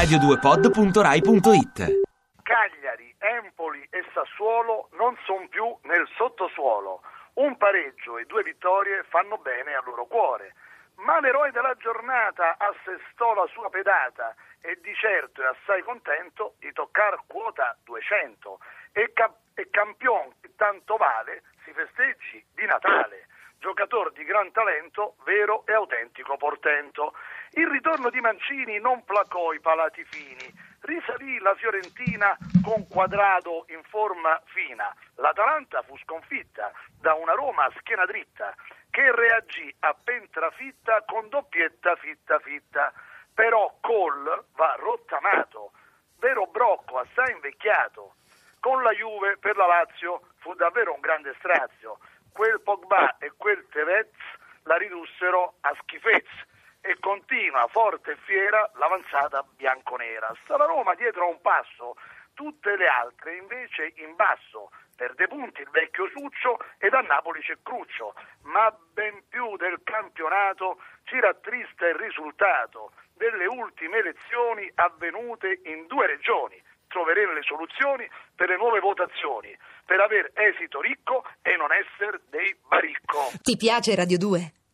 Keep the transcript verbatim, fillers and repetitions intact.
radio due pod punto rai punto it. Cagliari, Empoli e Sassuolo non sono più nel sottosuolo. Un pareggio e due vittorie fanno bene al loro cuore. Ma l'eroe della giornata assestò la sua pedata e di certo è assai contento di toccare quota duecento. E, cap- e campion che tanto vale si festeggi di Natale. Giocatore di gran talento, vero e autentico portento. Il ritorno di Mancini non placò i palati fini, risalì la Fiorentina con Quadrado in forma fina, l'Atalanta fu sconfitta da una Roma a schiena dritta che reagì a pentrafitta con doppietta fitta fitta, però Col va rottamato, vero brocco assai invecchiato, con la Juve per la Lazio fu davvero un grande strazio. Quel Pogba e quel Tevez la ridussero a schifezze e continua forte e fiera l'avanzata bianconera. Sta la Roma dietro a un passo, tutte le altre invece in basso. Perde punti il vecchio Succio ed a Napoli c'è Cruccio, ma ben più del campionato ci rattrista il risultato delle ultime elezioni avvenute in due regioni. Troveremo le soluzioni per le nuove votazioni, per aver esito ricco e non essere dei baricco. Ti piace Radio due?